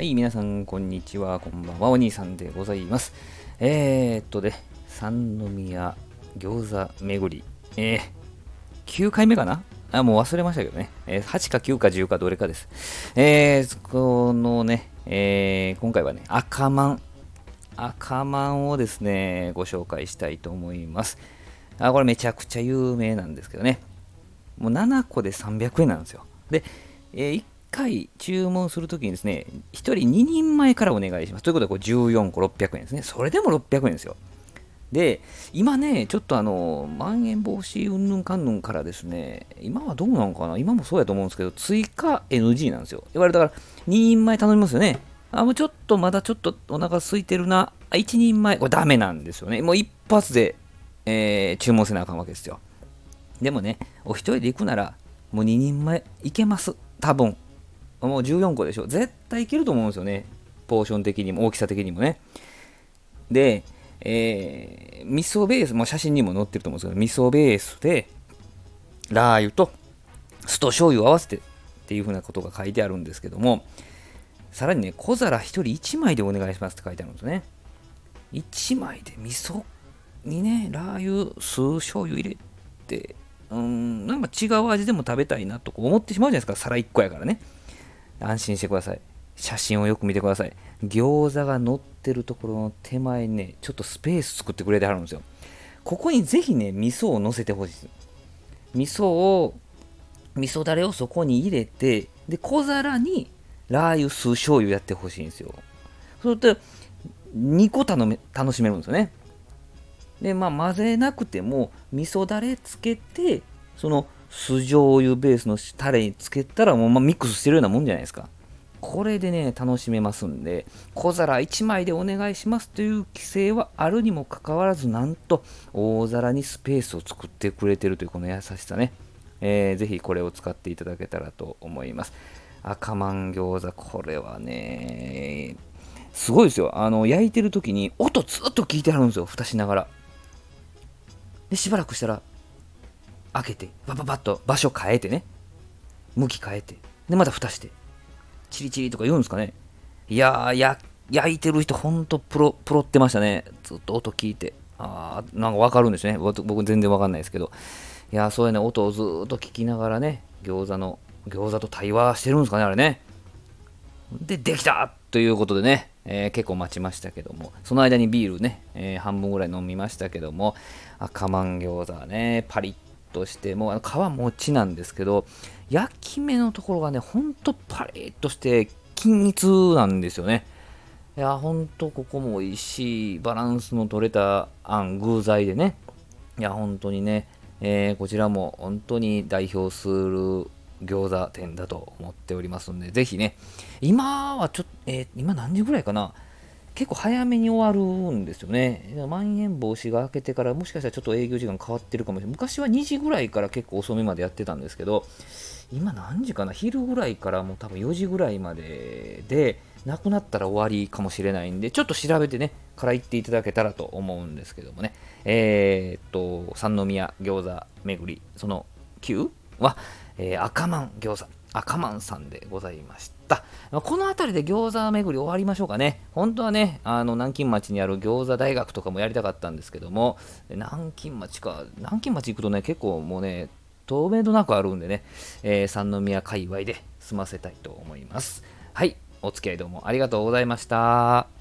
はい、皆さんこんにちは、こんばんは、お兄さんでございます。三宮餃子巡り、9回目かな？もう忘れましたけどね、8か9か10かどれかです。このね、今回はね、赤まんをですね、ご紹介したいと思います。これめちゃくちゃ有名なんですけどね、もう7個で300円なんですよ。で、1回注文するときにですね、1人2人前からお願いします。ということはこう14個600円ですね。それでも600円ですよ。で、今ね、ちょっとまん延防止うんぬんかんぬんからですね、今はどうなのかな、今もそうやと思うんですけど、追加 NG なんですよ。だから、2人前頼みますよね。もうちょっと、まだちょっとお腹空いてるな。1人前、これダメなんですよね。もう一発で、注文せなあかんわけですよ。でもね、お一人で行くなら、もう2人前いけます。多分。もう14個でしょ。絶対いけると思うんですよね。ポーション的にも、大きさ的にもね。で、味噌ベース、もう写真にも載ってると思うんですけど、味噌ベースで、ラー油と酢と醤油を合わせてっていう風なことが書いてあるんですけども、さらにね、小皿1人1枚でお願いしますって書いてあるんですね。1枚で味噌にね、ラー油、酢、醤油入れて、なんか違う味でも食べたいなと思ってしまうじゃないですか、皿1個やからね。安心してください。写真をよく見てください。餃子が乗ってるところの手前にね、ちょっとスペース作ってくれてはるんですよ。ここにぜひね、味噌を乗せてほしいです。味噌だれをそこに入れて、で、小皿にラー油、酢、醤油やってほしいんですよ。それと、2個楽しめるんですよね。で、まあ、混ぜなくても、味噌だれつけて、その酢醤油ベースのタレにつけたら、もうミックスしてるようなもんじゃないですか。これでね、楽しめますんで、小皿1枚でお願いしますという規制はあるにもかかわらず、なんと大皿にスペースを作ってくれてるというこの優しさね、ぜひこれを使っていただけたらと思います。赤まん餃子、これはね、すごいですよ。焼いてる時に音ずっと聞いてあるんですよ、蓋しながら。で、しばらくしたら、開けて、バババッと場所変えてね、向き変えて、で、また蓋して。チリチリとか言うんですかね。いやー、焼いてる人ほんとプロってましたね。ずっと音聞いて。なんかわかるんですね。僕全然わかんないですけど。いやー、そういうね、音をずーっと聞きながらね、餃子と対話してるんですかね、あれね。で、できたということでね、結構待ちましたけども、その間にビールね、半分ぐらい飲みましたけども、赤まん餃子はね、パリッとして、もう皮もちなんですけど、焼き目のところがね、ほんとパリッとして均一なんですよね。いや、ほんとここも美味しいバランスの取れた具材でね。いや、ほんとにね、こちらも本当に代表する餃子店だと思っておりますので、ぜひね、今はちょっと、今何時ぐらいかな、結構早めに終わるんですよね。まん延防止が明けてからもしかしたらちょっと営業時間変わってるかもしれない。昔は2時ぐらいから結構遅めまでやってたんですけど、今何時かな、昼ぐらいからもう多分4時ぐらいまでで、なくなったら終わりかもしれないんで、ちょっと調べてねから行っていただけたらと思うんですけどもね。三宮餃子巡りその9は、赤まん餃子赤まんさんでございました。この辺りで餃子巡り終わりましょうかね。本当はね、南京町にある餃子大学とかもやりたかったんですけども、南京町行くとね、結構もうね、透明度なくあるんでね、三宮界隈で済ませたいと思います。はい、お付き合いどうもありがとうございました。